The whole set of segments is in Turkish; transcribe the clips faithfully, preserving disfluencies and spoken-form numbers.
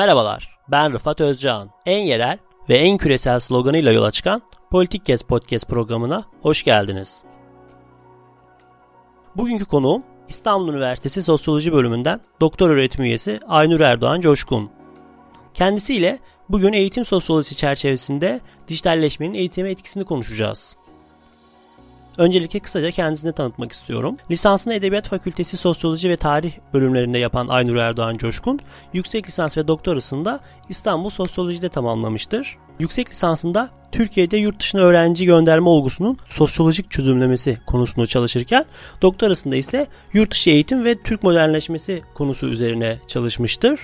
Merhabalar, ben Rıfat Özcan. En yerel ve en küresel sloganıyla yola çıkan Politikes Podcast programına hoş geldiniz. Bugünkü konuğum İstanbul Üniversitesi Sosyoloji bölümünden doktor öğretim üyesi Aynur Erdoğan Coşkun. Kendisiyle bugün eğitim sosyolojisi çerçevesinde dijitalleşmenin eğitime etkisini konuşacağız. Öncelikle kısaca kendisini tanıtmak istiyorum. Lisansını Edebiyat Fakültesi Sosyoloji ve Tarih bölümlerinde yapan Aynur Erdoğan Coşkun, yüksek lisans ve doktorasını da İstanbul Sosyoloji'de tamamlamıştır. Yüksek lisansında Türkiye'de yurt dışına öğrenci gönderme olgusunun sosyolojik çözümlemesi konusunu çalışırken, doktorasında ise yurt dışı eğitim ve Türk modernleşmesi konusu üzerine çalışmıştır.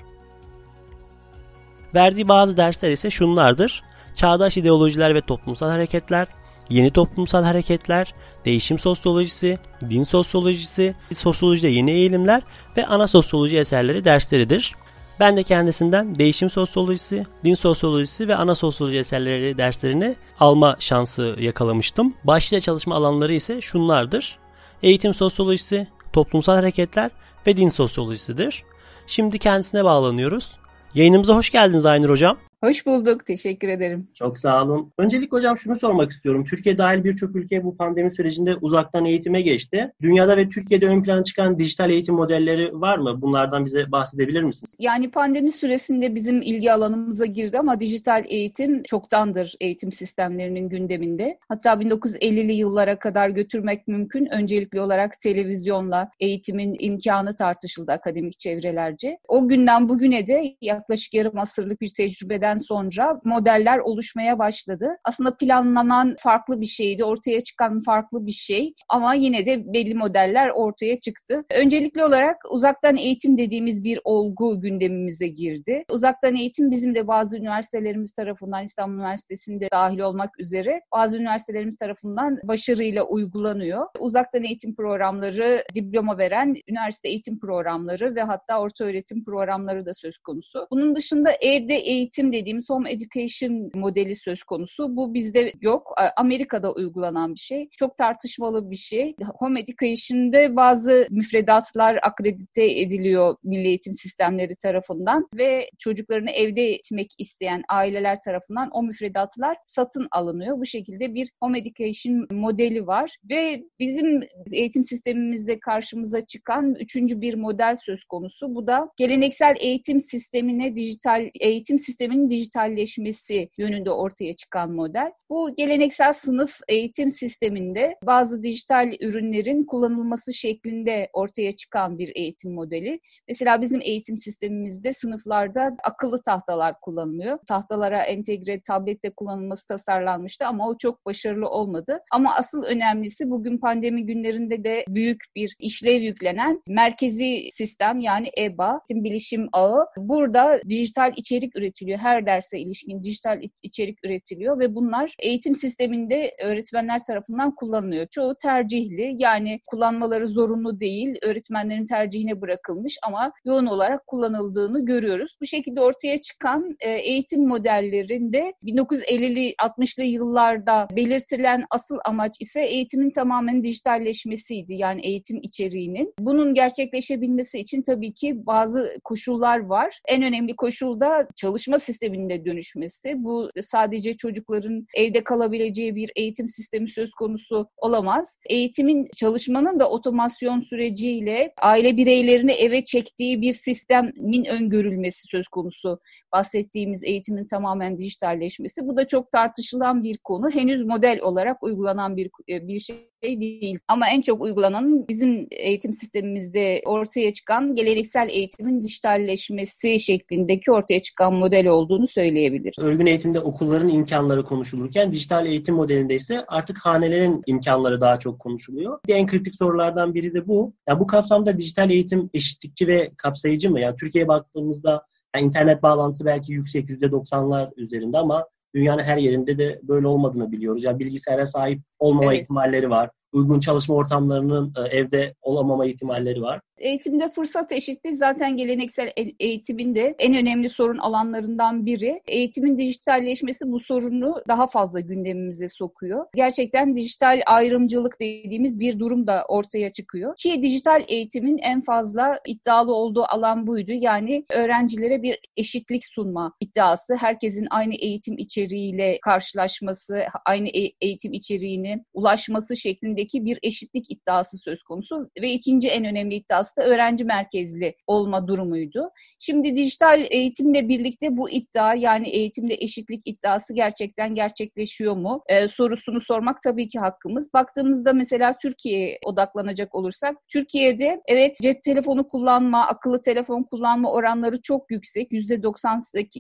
Verdiği bazı dersler ise şunlardır: Çağdaş ideolojiler ve toplumsal hareketler, yeni toplumsal hareketler, değişim sosyolojisi, din sosyolojisi, sosyolojide yeni eğilimler ve ana sosyoloji eserleri dersleridir. Ben de kendisinden değişim sosyolojisi, din sosyolojisi ve ana sosyoloji eserleri derslerini alma şansı yakalamıştım. Başlıca çalışma alanları ise şunlardır: eğitim sosyolojisi, toplumsal hareketler ve din sosyolojisidir. Şimdi kendisine bağlanıyoruz. Yayınımıza hoş geldiniz Aynur Hocam. Hoş bulduk. Teşekkür ederim. Çok sağ olun. Öncelikle hocam şunu sormak istiyorum. Türkiye dahil birçok ülke bu pandemi sürecinde uzaktan eğitime geçti. Dünyada ve Türkiye'de ön plana çıkan dijital eğitim modelleri var mı? Bunlardan bize bahsedebilir misiniz? Yani pandemi süresinde bizim ilgi alanımıza girdi ama dijital eğitim çoktandır eğitim sistemlerinin gündeminde. Hatta bin dokuz yüz ellili yıllara kadar götürmek mümkün. Öncelikli olarak televizyonla eğitimin imkanı tartışıldı akademik çevrelerce. O günden bugüne de yaklaşık yarım asırlık bir tecrübeden sonra modeller oluşmaya başladı. Aslında planlanan farklı bir şeydi, ortaya çıkan farklı bir şey ama yine de belli modeller ortaya çıktı. Öncelikli olarak uzaktan eğitim dediğimiz bir olgu gündemimize girdi. Uzaktan eğitim bizim de bazı üniversitelerimiz tarafından, İstanbul Üniversitesi'nde dahil olmak üzere bazı üniversitelerimiz tarafından başarıyla uygulanıyor. Uzaktan eğitim programları diploma veren üniversite eğitim programları ve hatta ortaöğretim programları da söz konusu. Bunun dışında evde eğitim dediğimiz dediğimiz home education modeli söz konusu. Bu bizde yok. Amerika'da uygulanan bir şey. Çok tartışmalı bir şey. Home education'da bazı müfredatlar akredite ediliyor milli eğitim sistemleri tarafından ve çocuklarını evde eğitmek isteyen aileler tarafından o müfredatlar satın alınıyor. Bu şekilde bir home education modeli var ve bizim eğitim sistemimizde karşımıza çıkan üçüncü bir model söz konusu. Bu da geleneksel eğitim sistemine dijital eğitim sisteminin dijitalleşmesi yönünde ortaya çıkan model. Bu geleneksel sınıf eğitim sisteminde bazı dijital ürünlerin kullanılması şeklinde ortaya çıkan bir eğitim modeli. Mesela bizim eğitim sistemimizde sınıflarda akıllı tahtalar kullanılıyor. Tahtalara entegre tablette kullanılması tasarlanmıştı ama o çok başarılı olmadı. Ama asıl önemlisi bugün pandemi günlerinde de büyük bir işlev yüklenen merkezi sistem yani E B A, bilişim ağı. Burada dijital içerik üretiliyor. Her derse ilişkin dijital içerik üretiliyor ve bunlar eğitim sisteminde öğretmenler tarafından kullanılıyor. Çoğu tercihli, yani kullanmaları zorunlu değil, öğretmenlerin tercihine bırakılmış ama yoğun olarak kullanıldığını görüyoruz. Bu şekilde ortaya çıkan eğitim modellerinde bin dokuz yüz ellili altmışlı yıllarda belirtilen asıl amaç ise eğitimin tamamen dijitalleşmesiydi, yani eğitim içeriğinin. Bunun gerçekleşebilmesi için tabii ki bazı koşullar var. En önemli koşul da çalışma sistemi sisteminde dönüşmesi. Bu sadece çocukların evde kalabileceği bir eğitim sistemi söz konusu olamaz. Eğitimin, çalışmanın da otomasyon süreciyle aile bireylerini eve çektiği bir sistemin öngörülmesi söz konusu. Bahsettiğimiz eğitimin tamamen dijitalleşmesi. Bu da çok tartışılan bir konu. Henüz model olarak uygulanan bir bir şey değil. Ama en çok uygulanan bizim eğitim sistemimizde ortaya çıkan geleneksel eğitimin dijitalleşmesi şeklindeki ortaya çıkan model olduğunu söyleyebiliriz. Örgün eğitimde okulların imkanları konuşulurken dijital eğitim modelinde ise artık hanelerin imkanları daha çok konuşuluyor. En kritik sorulardan biri de bu. Ya bu kapsamda dijital eğitim eşitlikçi ve kapsayıcı mı? Yani Türkiye'ye baktığımızda yani internet bağlantısı belki yüksek yüzde doksanlar üzerinde ama dünyanın her yerinde de böyle olmadığını biliyoruz. Yani bilgisayara sahip olmama evet. ihtimalleri var. Uygun çalışma ortamlarının evde olamama ihtimalleri var. Eğitimde fırsat eşitliği zaten geleneksel eğitimin de en önemli sorun alanlarından biri. Eğitimin dijitalleşmesi bu sorunu daha fazla gündemimize sokuyor. Gerçekten dijital ayrımcılık dediğimiz bir durum da ortaya çıkıyor. Ki dijital eğitimin en fazla iddialı olduğu alan buydu. Yani öğrencilere bir eşitlik sunma iddiası, herkesin aynı eğitim içeriğiyle karşılaşması, aynı eğitim içeriğine ulaşması şeklindeki bir eşitlik iddiası söz konusu ve ikinci en önemli iddiası aslında öğrenci merkezli olma durumuydu. Şimdi dijital eğitimle birlikte bu iddia, yani eğitimde eşitlik iddiası gerçekten gerçekleşiyor mu Ee, sorusunu sormak tabii ki hakkımız. Baktığımızda mesela Türkiye'ye odaklanacak olursak, Türkiye'de evet cep telefonu kullanma, akıllı telefon kullanma oranları çok yüksek.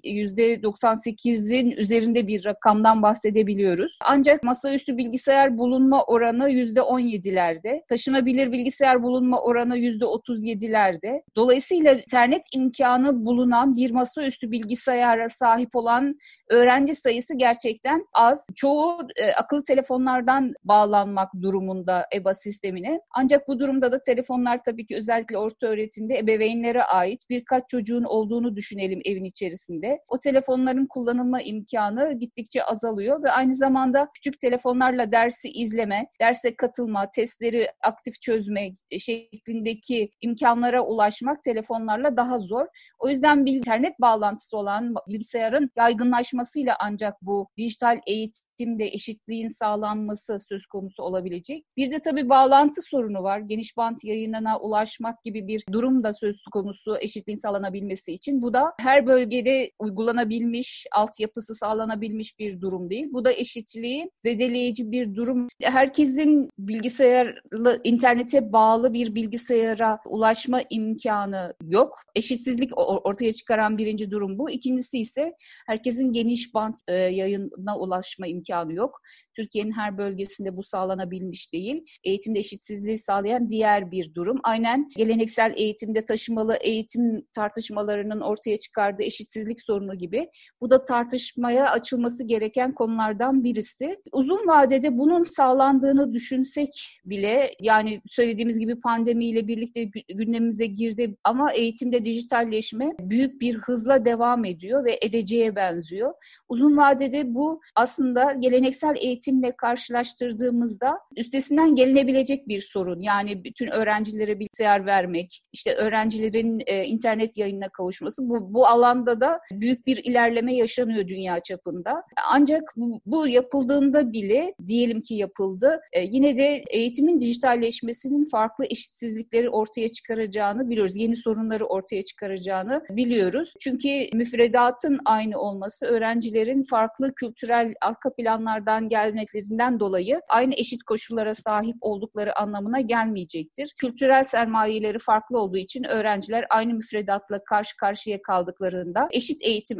yüzde doksan sekizin üzerinde bir rakamdan bahsedebiliyoruz. Ancak masaüstü bilgisayar bulunma oranı yüzde on yedilerde. Taşınabilir bilgisayar bulunma oranı yüzde otuz yedilerde. Dolayısıyla internet imkanı bulunan bir masaüstü bilgisayara sahip olan öğrenci sayısı gerçekten az. Çoğu e, akıllı telefonlardan bağlanmak durumunda E B A sistemine. Ancak bu durumda da telefonlar tabii ki özellikle orta öğretimde ebeveynlere ait birkaç çocuğun olduğunu düşünelim evin içerisinde. O telefonların kullanılma imkanı gittikçe azalıyor ve aynı zamanda küçük telefonlarla dersi izleme, derse katılma, testleri aktif çözme şeklindeki ki imkanlara ulaşmak telefonlarla daha zor. O yüzden bir internet bağlantısı olan bilgisayarın yaygınlaşmasıyla ancak bu dijital eğitimde eşitliğin sağlanması söz konusu olabilecek. Bir de tabii bağlantı sorunu var. Geniş bant yayınına ulaşmak gibi bir durum da söz konusu eşitliğin sağlanabilmesi için. Bu da her bölgede uygulanabilmiş, altyapısı sağlanabilmiş bir durum değil. Bu da eşitliği zedeleyici bir durum. Herkesin bilgisayarla, internete bağlı bir bilgisayarı ulaşma imkanı yok. Eşitsizlik ortaya çıkaran birinci durum bu. İkincisi ise herkesin geniş bant yayına ulaşma imkanı yok. Türkiye'nin her bölgesinde bu sağlanabilmiş değil. Eğitimde eşitsizliği sağlayan diğer bir durum. Aynen geleneksel eğitimde taşımalı eğitim tartışmalarının ortaya çıkardığı eşitsizlik sorunu gibi. Bu da tartışmaya açılması gereken konulardan birisi. Uzun vadede bunun sağlandığını düşünsek bile, yani söylediğimiz gibi pandemiyle birlikte gündemimize girdi ama eğitimde dijitalleşme büyük bir hızla devam ediyor ve edeceğe benziyor. Uzun vadede bu aslında geleneksel eğitimle karşılaştırdığımızda üstesinden gelinebilecek bir sorun. Yani bütün öğrencilere bilgisayar vermek, işte öğrencilerin e, internet yayınına kavuşması, bu, bu alanda da büyük bir ilerleme yaşanıyor dünya çapında. Ancak bu, bu yapıldığında bile, diyelim ki yapıldı, e, yine de eğitimin dijitalleşmesinin farklı eşitsizlikleri ortaya çıkaracağını biliyoruz. Yeni sorunları ortaya çıkaracağını biliyoruz. Çünkü müfredatın aynı olması, öğrencilerin farklı kültürel arka planlardan gelmeklerinden dolayı aynı eşit koşullara sahip oldukları anlamına gelmeyecektir. Kültürel sermayeleri farklı olduğu için öğrenciler aynı müfredatla karşı karşıya kaldıklarında eşit eğitim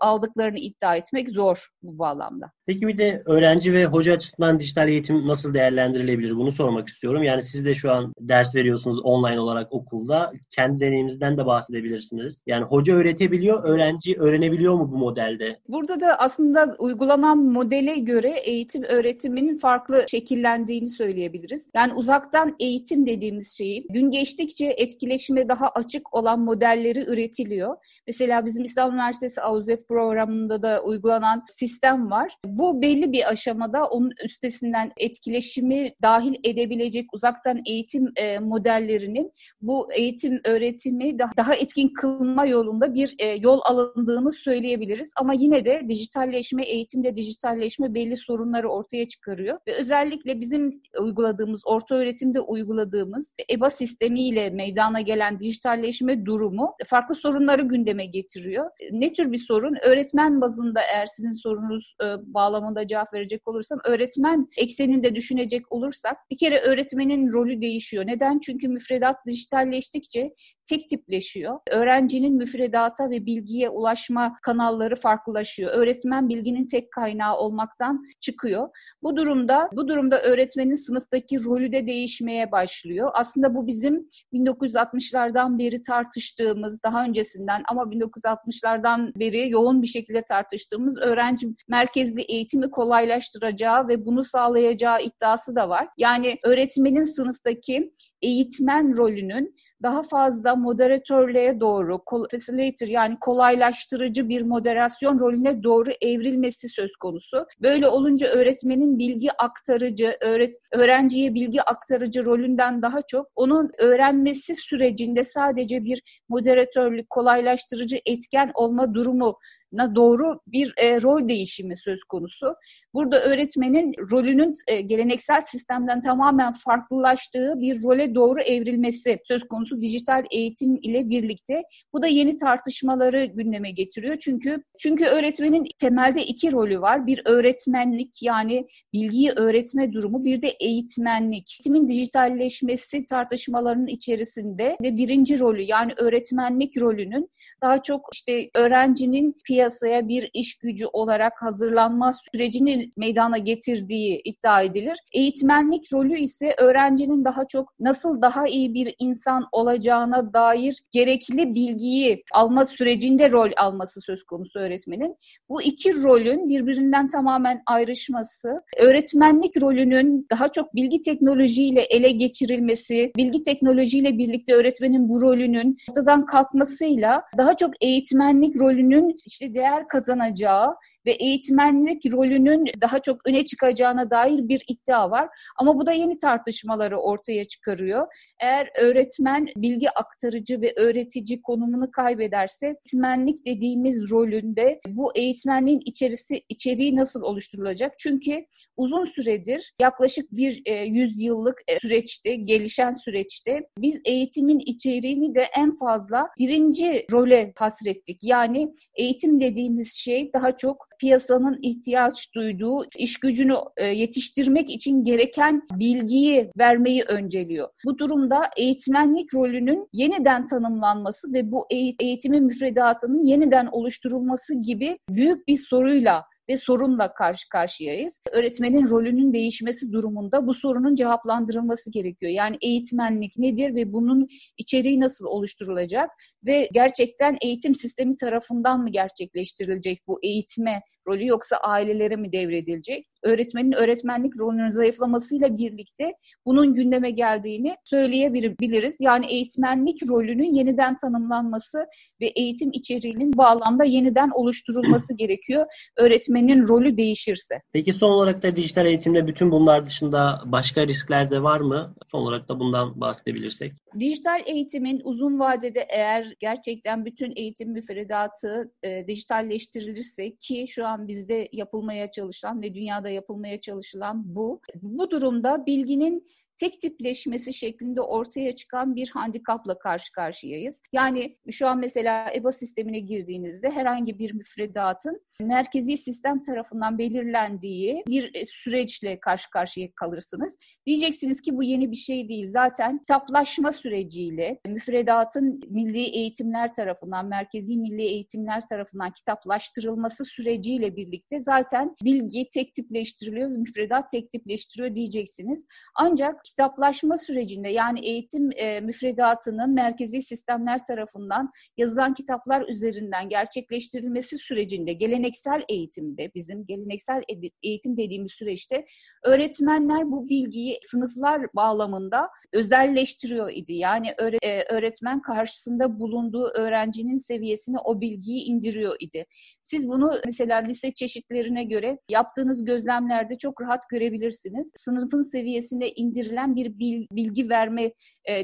aldıklarını iddia etmek zor bu bağlamda. Peki bir de öğrenci ve hoca açısından dijital eğitim nasıl değerlendirilebilir? Bunu sormak istiyorum. Yani siz de şu an ders veriyorsunuz online olarak okulda. Kendi deneyimizden de bahsedebilirsiniz. Yani hoca öğretebiliyor, öğrenci öğrenebiliyor mu bu modelde? Burada da aslında uygulanan modele göre eğitim öğretiminin farklı şekillendiğini söyleyebiliriz. Yani uzaktan eğitim dediğimiz şeyi gün geçtikçe etkileşime daha açık olan modelleri üretiliyor. Mesela bizim İstanbul Üniversitesi A U S F programında da uygulanan sistem var. Bu belli bir aşamada onun üstesinden etkileşimi dahil edebilecek uzaktan eğitim e, modellerinin bu eğitim öğretimi daha, daha etkin kılma yolunda bir e, yol alındığını söyleyebiliriz. Ama yine de dijitalleşme, eğitimde dijitalleşme belli sorunları ortaya çıkarıyor. Ve özellikle bizim uyguladığımız, orta öğretimde uyguladığımız E B A sistemiyle meydana gelen dijitalleşme durumu farklı sorunları gündeme getiriyor. Ne tür bir sorun? Öğretmen bazında eğer sizin sorunuz e, bağlamında cevap verecek olursam, öğretmen ekseninde düşünecek olursak bir kere öğretmenin rolü değişiyor. Neden? Çünkü müfredat dijitalleştikçe tek tipleşiyor. Öğrencinin müfredata ve bilgiye ulaşma kanalları farklılaşıyor. Öğretmen bilginin tek kaynağı olmaktan çıkıyor. Bu durumda bu durumda öğretmenin sınıftaki rolü de değişmeye başlıyor. Aslında bu bizim bin dokuz yüz altmışlardan beri tartıştığımız, daha öncesinden ama bin dokuz yüz altmışlardan beri yoğun bir şekilde tartıştığımız öğrenci merkezli eğitimi kolaylaştıracağı ve bunu sağlayacağı iddiası da var. Yani öğretmenin sınıftaki eğitmen rolünün daha fazla moderatörlüğe doğru, facilitator yani kolaylaştırıcı bir moderasyon rolüne doğru evrilmesi söz konusu. Böyle olunca öğretmenin bilgi aktarıcı, öğret- öğrenciye bilgi aktarıcı rolünden daha çok onun öğrenmesi sürecinde sadece bir moderatörlük, kolaylaştırıcı etken olma durumuna doğru bir e, rol değişimi söz konusu. Burada öğretmenin rolünün e, geleneksel sistemden tamamen farklılaştığı bir role doğru evrilmesi söz konusu dijital eğitim ile birlikte. Bu da yeni tartışmaları gündeme getiriyor. Çünkü çünkü öğretmenin temelde iki rolü var. Bir öğretmenlik yani bilgiyi öğretme durumu, bir de eğitmenlik. Eğitimin dijitalleşmesi tartışmalarının içerisinde de birinci rolü yani öğretmenlik rolünün daha çok işte öğrencinin piyasaya bir iş gücü olarak hazırlanma sürecini meydana getirdiği iddia edilir. Eğitmenlik rolü ise öğrencinin daha çok nasıl daha iyi bir insan olacağına dair gerekli bilgiyi alma sürecinde rol alması söz konusu öğretmenin. Bu iki rolün birbirinden tamamen ayrışması, öğretmenlik rolünün daha çok bilgi teknolojiyle ele geçirilmesi, bilgi teknolojiyle birlikte öğretmenin bu rolünün ortadan kalkmasıyla daha çok eğitmenlik rolünün işte değer kazanacağı ve eğitmenlik rolünün daha çok öne çıkacağına dair bir iddia var. Ama bu da yeni tartışmaları ortaya çıkarıyor. Eğer öğretmen bilgi aktarıcı ve öğretici konumunu kaybederse eğitmenlik dediğimiz rolünde bu eğitmenliğin içerisi, içeriği nasıl oluşturulacak? Çünkü uzun süredir yaklaşık bir e, yüzyıllık e, süreçte, gelişen süreçte biz eğitimin içeriğini de en fazla birinci role hasrettik. Yani eğitim dediğimiz şey daha çok piyasanın ihtiyaç duyduğu iş gücünü yetiştirmek için gereken bilgiyi vermeyi önceliyor. Bu durumda eğitmenlik rolünün yeniden tanımlanması ve bu eğitimin müfredatının yeniden oluşturulması gibi büyük bir soruyla ve sorunla karşı karşıyayız. Öğretmenin rolünün değişmesi durumunda bu sorunun cevaplandırılması gerekiyor. Yani eğitmenlik nedir ve bunun içeriği nasıl oluşturulacak ve gerçekten eğitim sistemi tarafından mı gerçekleştirilecek bu eğitme rolü yoksa ailelere mi devredilecek? Öğretmenin öğretmenlik rolünün zayıflamasıyla birlikte bunun gündeme geldiğini söyleyebiliriz. Yani eğitmenlik rolünün yeniden tanımlanması ve eğitim içeriğinin bu alanda yeniden oluşturulması gerekiyor öğretmenin rolü değişirse. Peki son olarak da dijital eğitimde bütün bunlar dışında başka riskler de var mı? Son olarak da bundan bahsedebilirsek. Dijital eğitimin uzun vadede eğer gerçekten bütün eğitim müfredatı e, dijitalleştirilirse ki şu an bizde yapılmaya çalışan ve dünyada yapılmaya çalışılan bu. Bu durumda bilginin tek tipleşmesi şeklinde ortaya çıkan bir handikapla karşı karşıyayız. Yani şu an mesela E B A sistemine girdiğinizde herhangi bir müfredatın merkezi sistem tarafından belirlendiği bir süreçle karşı karşıya kalırsınız. Diyeceksiniz ki bu yeni bir şey değil. Zaten kitaplaşma süreciyle müfredatın milli eğitimler tarafından, merkezi milli eğitimler tarafından kitaplaştırılması süreciyle birlikte zaten bilgi tek tipleştiriliyor ve müfredat tek tipleştiriyor diyeceksiniz. Ancak kitaplaşma sürecinde yani eğitim e, müfredatının merkezi sistemler tarafından yazılan kitaplar üzerinden gerçekleştirilmesi sürecinde geleneksel eğitimde bizim geleneksel ed- eğitim dediğimiz süreçte öğretmenler bu bilgiyi sınıflar bağlamında özelleştiriyor idi. Yani öğre- e, öğretmen karşısında bulunduğu öğrencinin seviyesine o bilgiyi indiriyor idi. Siz bunu mesela lise çeşitlerine göre yaptığınız gözlemlerde çok rahat görebilirsiniz. Sınıfın seviyesine indirilen bir bilgi verme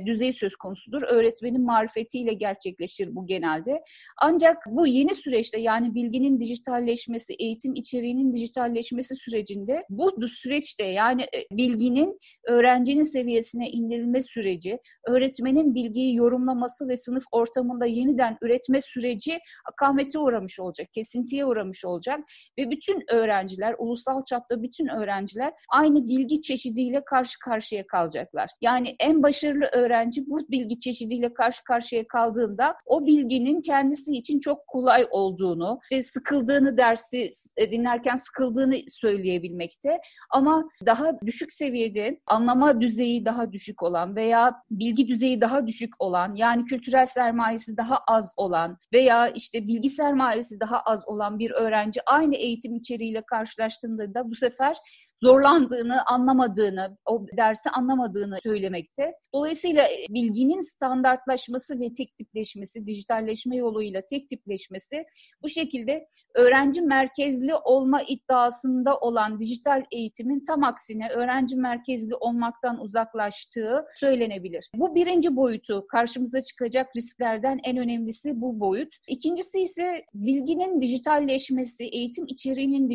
düzeyi söz konusudur. Öğretmenin marifetiyle gerçekleşir bu genelde. Ancak bu yeni süreçte yani bilginin dijitalleşmesi, eğitim içeriğinin dijitalleşmesi sürecinde bu süreçte yani bilginin öğrencinin seviyesine indirilme süreci, öğretmenin bilgiyi yorumlaması ve sınıf ortamında yeniden üretme süreci akamete uğramış olacak, kesintiye uğramış olacak ve bütün öğrenciler, ulusal çapta bütün öğrenciler aynı bilgi çeşidiyle karşı karşıya kalacaklar. Yani en başarılı öğrenci bu bilgi çeşidiyle karşı karşıya kaldığında o bilginin kendisi için çok kolay olduğunu, işte sıkıldığını dersi dinlerken sıkıldığını söyleyebilmekte ama daha düşük seviyede anlama düzeyi daha düşük olan veya bilgi düzeyi daha düşük olan yani kültürel sermayesi daha az olan veya işte bilgi sermayesi daha az olan bir öğrenci aynı eğitim içeriğiyle karşılaştığında da bu sefer zorlandığını, anlamadığını, o dersi kimse anlamadığını söylemekte. Dolayısıyla bilginin standartlaşması ve tek tipleşmesi, dijitalleşme yoluyla tek tipleşmesi bu şekilde öğrenci merkezli olma iddiasında olan dijital eğitimin tam aksine öğrenci merkezli olmaktan uzaklaştığı söylenebilir. Bu birinci boyutu, karşımıza çıkacak risklerden en önemlisi bu boyut. İkincisi ise bilginin dijitalleşmesi, eğitim içeriğinin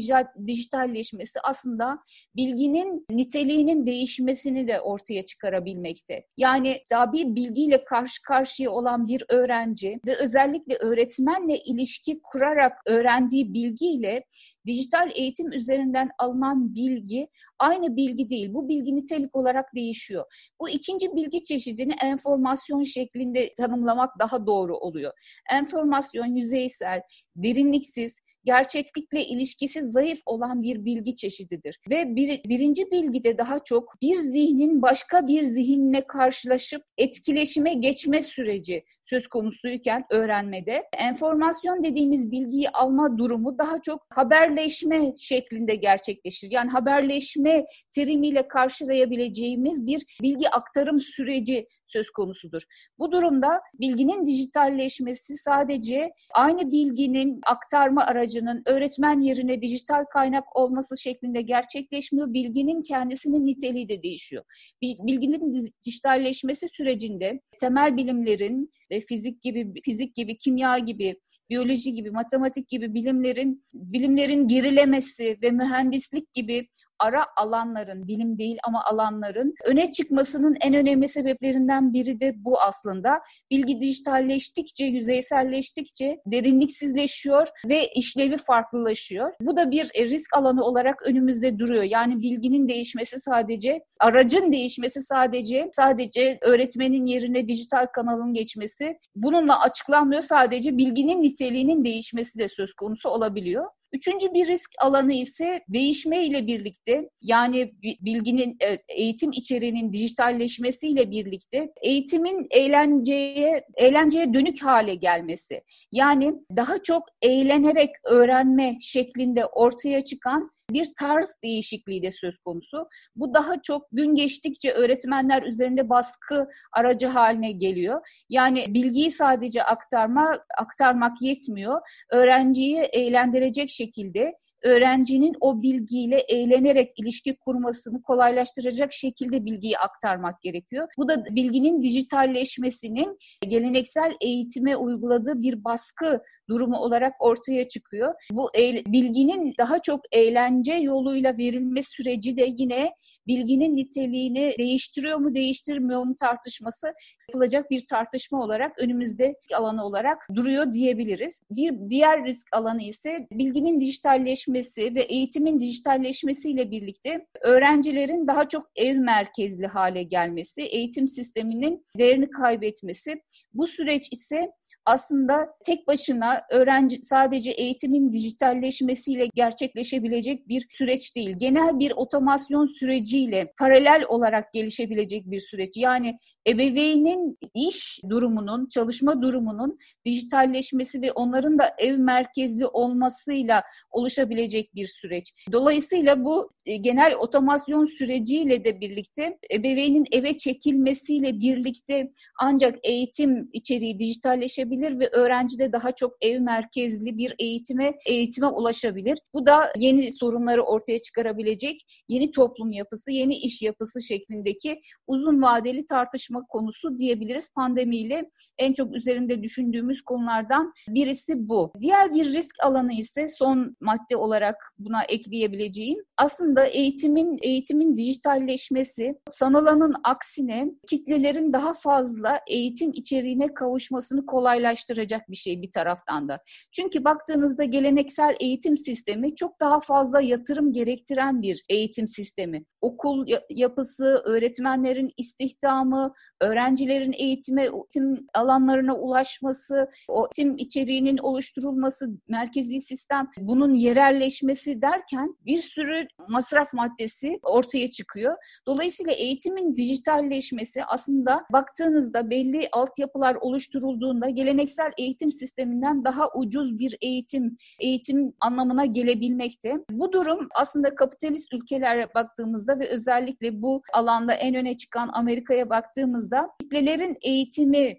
dijitalleşmesi aslında bilginin niteliğinin değişmesini de ortaya çıkarabilmekte. Yani tabi bilgiyle karşı karşıya olan bir öğrenci ve özellikle öğretmenle ilişki kurarak öğrendiği bilgiyle dijital eğitim üzerinden alınan bilgi aynı bilgi değil. Bu bilgi nitelik olarak değişiyor. Bu ikinci bilgi çeşidini enformasyon şeklinde tanımlamak daha doğru oluyor. Enformasyon yüzeysel, derinliksiz, gerçeklikle ilişkisi zayıf olan bir bilgi çeşididir. Ve bir, birinci bilgide daha çok bir zihnin başka bir zihinle karşılaşıp etkileşime geçme süreci söz konusuyken öğrenmede, enformasyon dediğimiz bilgiyi alma durumu daha çok haberleşme şeklinde gerçekleşir. Yani haberleşme terimiyle karşılayabileceğimiz bir bilgi aktarım süreci söz konusudur. Bu durumda bilginin dijitalleşmesi sadece aynı bilginin aktarma aracı öğretmen yerine dijital kaynak olması şeklinde gerçekleşmiyor. Bilginin kendisinin niteliği de değişiyor. Bilginin dijitalleşmesi sürecinde temel bilimlerin ve fizik gibi, fizik gibi, kimya gibi, biyoloji gibi, matematik gibi bilimlerin bilimlerin gerilemesi ve mühendislik gibi ara alanların, bilim değil ama alanların öne çıkmasının en önemli sebeplerinden biri de bu aslında. Bilgi dijitalleştikçe, yüzeyselleştikçe derinliksizleşiyor ve işlevi farklılaşıyor. Bu da bir risk alanı olarak önümüzde duruyor. Yani bilginin değişmesi sadece, aracın değişmesi sadece, sadece öğretmenin yerine dijital kanalın geçmesi bununla açıklanmıyor. Sadece bilginin niteliğinin değişmesi de söz konusu olabiliyor. Üçüncü bir risk alanı ise değişme ile birlikte, yani bilginin, eğitim içeriğinin dijitalleşmesiyle birlikte eğitimin eğlenceye eğlenceye dönük hale gelmesi. Yani daha çok eğlenerek öğrenme şeklinde ortaya çıkan bir tarz değişikliği de söz konusu. Bu daha çok gün geçtikçe öğretmenler üzerinde baskı aracı haline geliyor. Yani bilgiyi sadece aktarma aktarmak yetmiyor. Öğrenciyi eğlendirecek şekilde, öğrencinin o bilgiyle eğlenerek ilişki kurmasını kolaylaştıracak şekilde bilgiyi aktarmak gerekiyor. Bu da bilginin dijitalleşmesinin geleneksel eğitime uyguladığı bir baskı durumu olarak ortaya çıkıyor. Bu bilginin daha çok eğlence yoluyla verilme süreci de yine bilginin niteliğini değiştiriyor mu, değiştirmiyor mu tartışması yapılacak bir tartışma olarak önümüzde alanı olarak duruyor diyebiliriz. Bir diğer risk alanı ise bilginin dijitalleşmesi ve eğitimin dijitalleşmesiyle birlikte öğrencilerin daha çok ev merkezli hale gelmesi, eğitim sisteminin değerini kaybetmesi. Bu süreç ise aslında tek başına öğrenci sadece eğitimin dijitalleşmesiyle gerçekleşebilecek bir süreç değil. Genel bir otomasyon süreciyle paralel olarak gelişebilecek bir süreç. Yani ebeveynin iş durumunun, çalışma durumunun dijitalleşmesi ve onların da ev merkezli olmasıyla oluşabilecek bir süreç. Dolayısıyla bu genel otomasyon süreciyle de birlikte ebeveynin eve çekilmesiyle birlikte ancak eğitim içeriği dijitalleşebilecek ve öğrenci de daha çok ev merkezli bir eğitime eğitime ulaşabilir. Bu da yeni sorunları ortaya çıkarabilecek, yeni toplum yapısı, yeni iş yapısı şeklindeki uzun vadeli tartışma konusu diyebiliriz. Pandemiyle en çok üzerinde düşündüğümüz konulardan birisi bu. Diğer bir risk alanı ise son madde olarak buna ekleyebileceğim. Aslında eğitimin eğitimin dijitalleşmesi sanılanın aksine kitlelerin daha fazla eğitim içeriğine kavuşmasını kolay kolaylaştıracak bir şey bir taraftan da. Çünkü baktığınızda geleneksel eğitim sistemi çok daha fazla yatırım gerektiren bir eğitim sistemi. Okul yapısı, öğretmenlerin istihdamı, öğrencilerin eğitime, eğitim alanlarına ulaşması, eğitim içeriğinin oluşturulması, merkezi sistem, bunun yerelleşmesi derken bir sürü masraf maddesi ortaya çıkıyor. Dolayısıyla eğitimin dijitalleşmesi aslında baktığınızda belli altyapılar oluşturulduğunda geleneksel geleneksel eğitim sisteminden daha ucuz bir eğitim, eğitim anlamına gelebilmekti. Bu durum aslında kapitalist ülkelere baktığımızda ve özellikle bu alanda en öne çıkan Amerika'ya baktığımızda kitlelerin eğitimi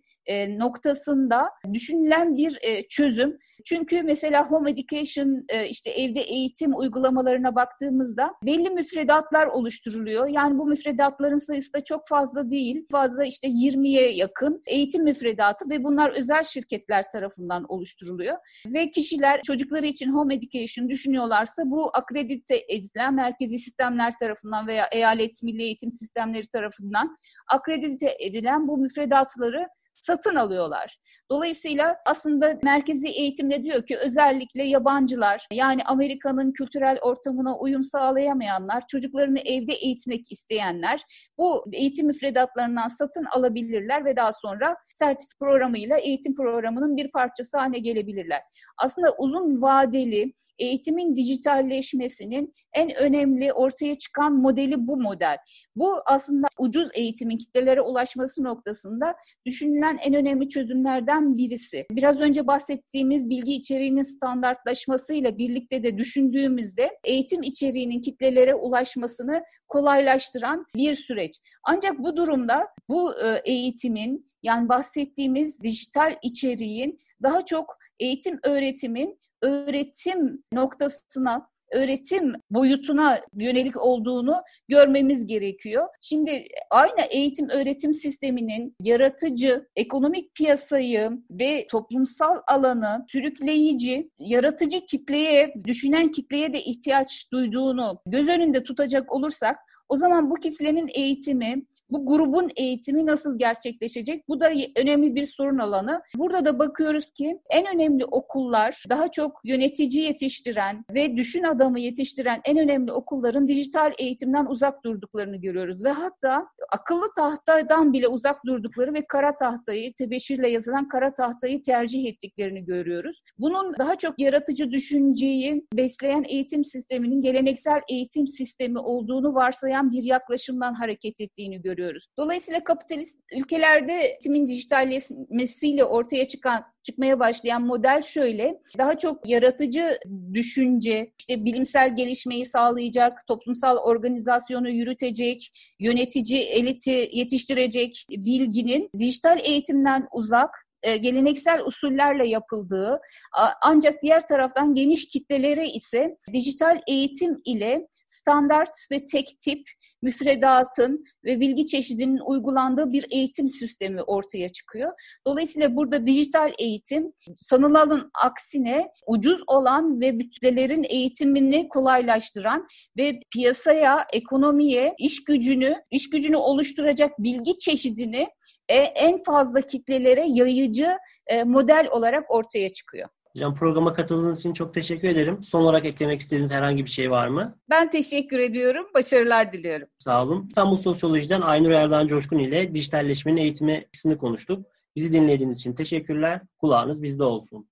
noktasında düşünülen bir çözüm. Çünkü mesela home education, işte evde eğitim uygulamalarına baktığımızda belli müfredatlar oluşturuluyor. Yani bu müfredatların sayısı da çok fazla değil. Fazla işte yirmiye yakın eğitim müfredatı ve bunlar özel şirketler tarafından oluşturuluyor. Ve kişiler çocukları için home education düşünüyorlarsa bu akredite edilen merkezi sistemler tarafından veya eyalet milli eğitim sistemleri tarafından akredite edilen bu müfredatları satın alıyorlar. Dolayısıyla aslında merkezi eğitimde diyor ki özellikle yabancılar, yani Amerika'nın kültürel ortamına uyum sağlayamayanlar, çocuklarını evde eğitmek isteyenler bu eğitim müfredatlarından satın alabilirler ve daha sonra sertifika programıyla eğitim programının bir parçası haline gelebilirler. Aslında uzun vadeli eğitimin dijitalleşmesinin en önemli ortaya çıkan modeli bu model. Bu aslında ucuz eğitimin kitlelere ulaşması noktasında düşünülen en önemli çözümlerden birisi. Biraz önce bahsettiğimiz bilgi içeriğinin standartlaşmasıyla birlikte de düşündüğümüzde eğitim içeriğinin kitlelere ulaşmasını kolaylaştıran bir süreç. Ancak bu durumda bu eğitimin, yani bahsettiğimiz dijital içeriğin daha çok eğitim öğretimin öğretim noktasına, öğretim boyutuna yönelik olduğunu görmemiz gerekiyor. Şimdi aynı eğitim öğretim sisteminin yaratıcı, ekonomik piyasayı ve toplumsal alanı sürükleyici, yaratıcı kitleye, düşünen kitleye de ihtiyaç duyduğunu göz önünde tutacak olursak, o zaman bu kitlenin eğitimi, bu grubun eğitimi nasıl gerçekleşecek? Bu da önemli bir sorun alanı. Burada da bakıyoruz ki en önemli okullar, daha çok yönetici yetiştiren ve düşün adamı yetiştiren en önemli okulların dijital eğitimden uzak durduklarını görüyoruz. Ve hatta akıllı tahtadan bile uzak durdukları ve kara tahtayı, tebeşirle yazılan kara tahtayı tercih ettiklerini görüyoruz. Bunun daha çok yaratıcı düşünceyi besleyen eğitim sisteminin geleneksel eğitim sistemi olduğunu varsayan bir yaklaşımdan hareket ettiğini görüyoruz. Dolayısıyla kapitalist ülkelerde eğitimin dijitalleşmesiyle ortaya çıkan çıkmaya başlayan model şöyle: daha çok yaratıcı düşünce, işte bilimsel gelişmeyi sağlayacak, toplumsal organizasyonu yürütecek, yönetici eliti yetiştirecek bilginin dijital eğitimden uzak, geleneksel usullerle yapıldığı, ancak diğer taraftan geniş kitlelere ise dijital eğitim ile standart ve tek tip müfredatın ve bilgi çeşidinin uygulandığı bir eğitim sistemi ortaya çıkıyor. Dolayısıyla burada dijital eğitim sanılanın aksine ucuz olan ve bütçelerin eğitimini kolaylaştıran ve piyasaya, ekonomiye, iş gücünü, iş gücünü oluşturacak bilgi çeşidini en fazla kitlelere yayıcı model olarak ortaya çıkıyor. Hocam, programa katıldığınız için çok teşekkür ederim. Son olarak eklemek istediğiniz herhangi bir şey var mı? Ben teşekkür ediyorum. Başarılar diliyorum. Sağ olun. İstanbul Sosyoloji'den Aynur Erdoğan Coşkun ile dijitalleşmenin eğitimi konuştuk. Bizi dinlediğiniz için teşekkürler. Kulağınız bizde olsun.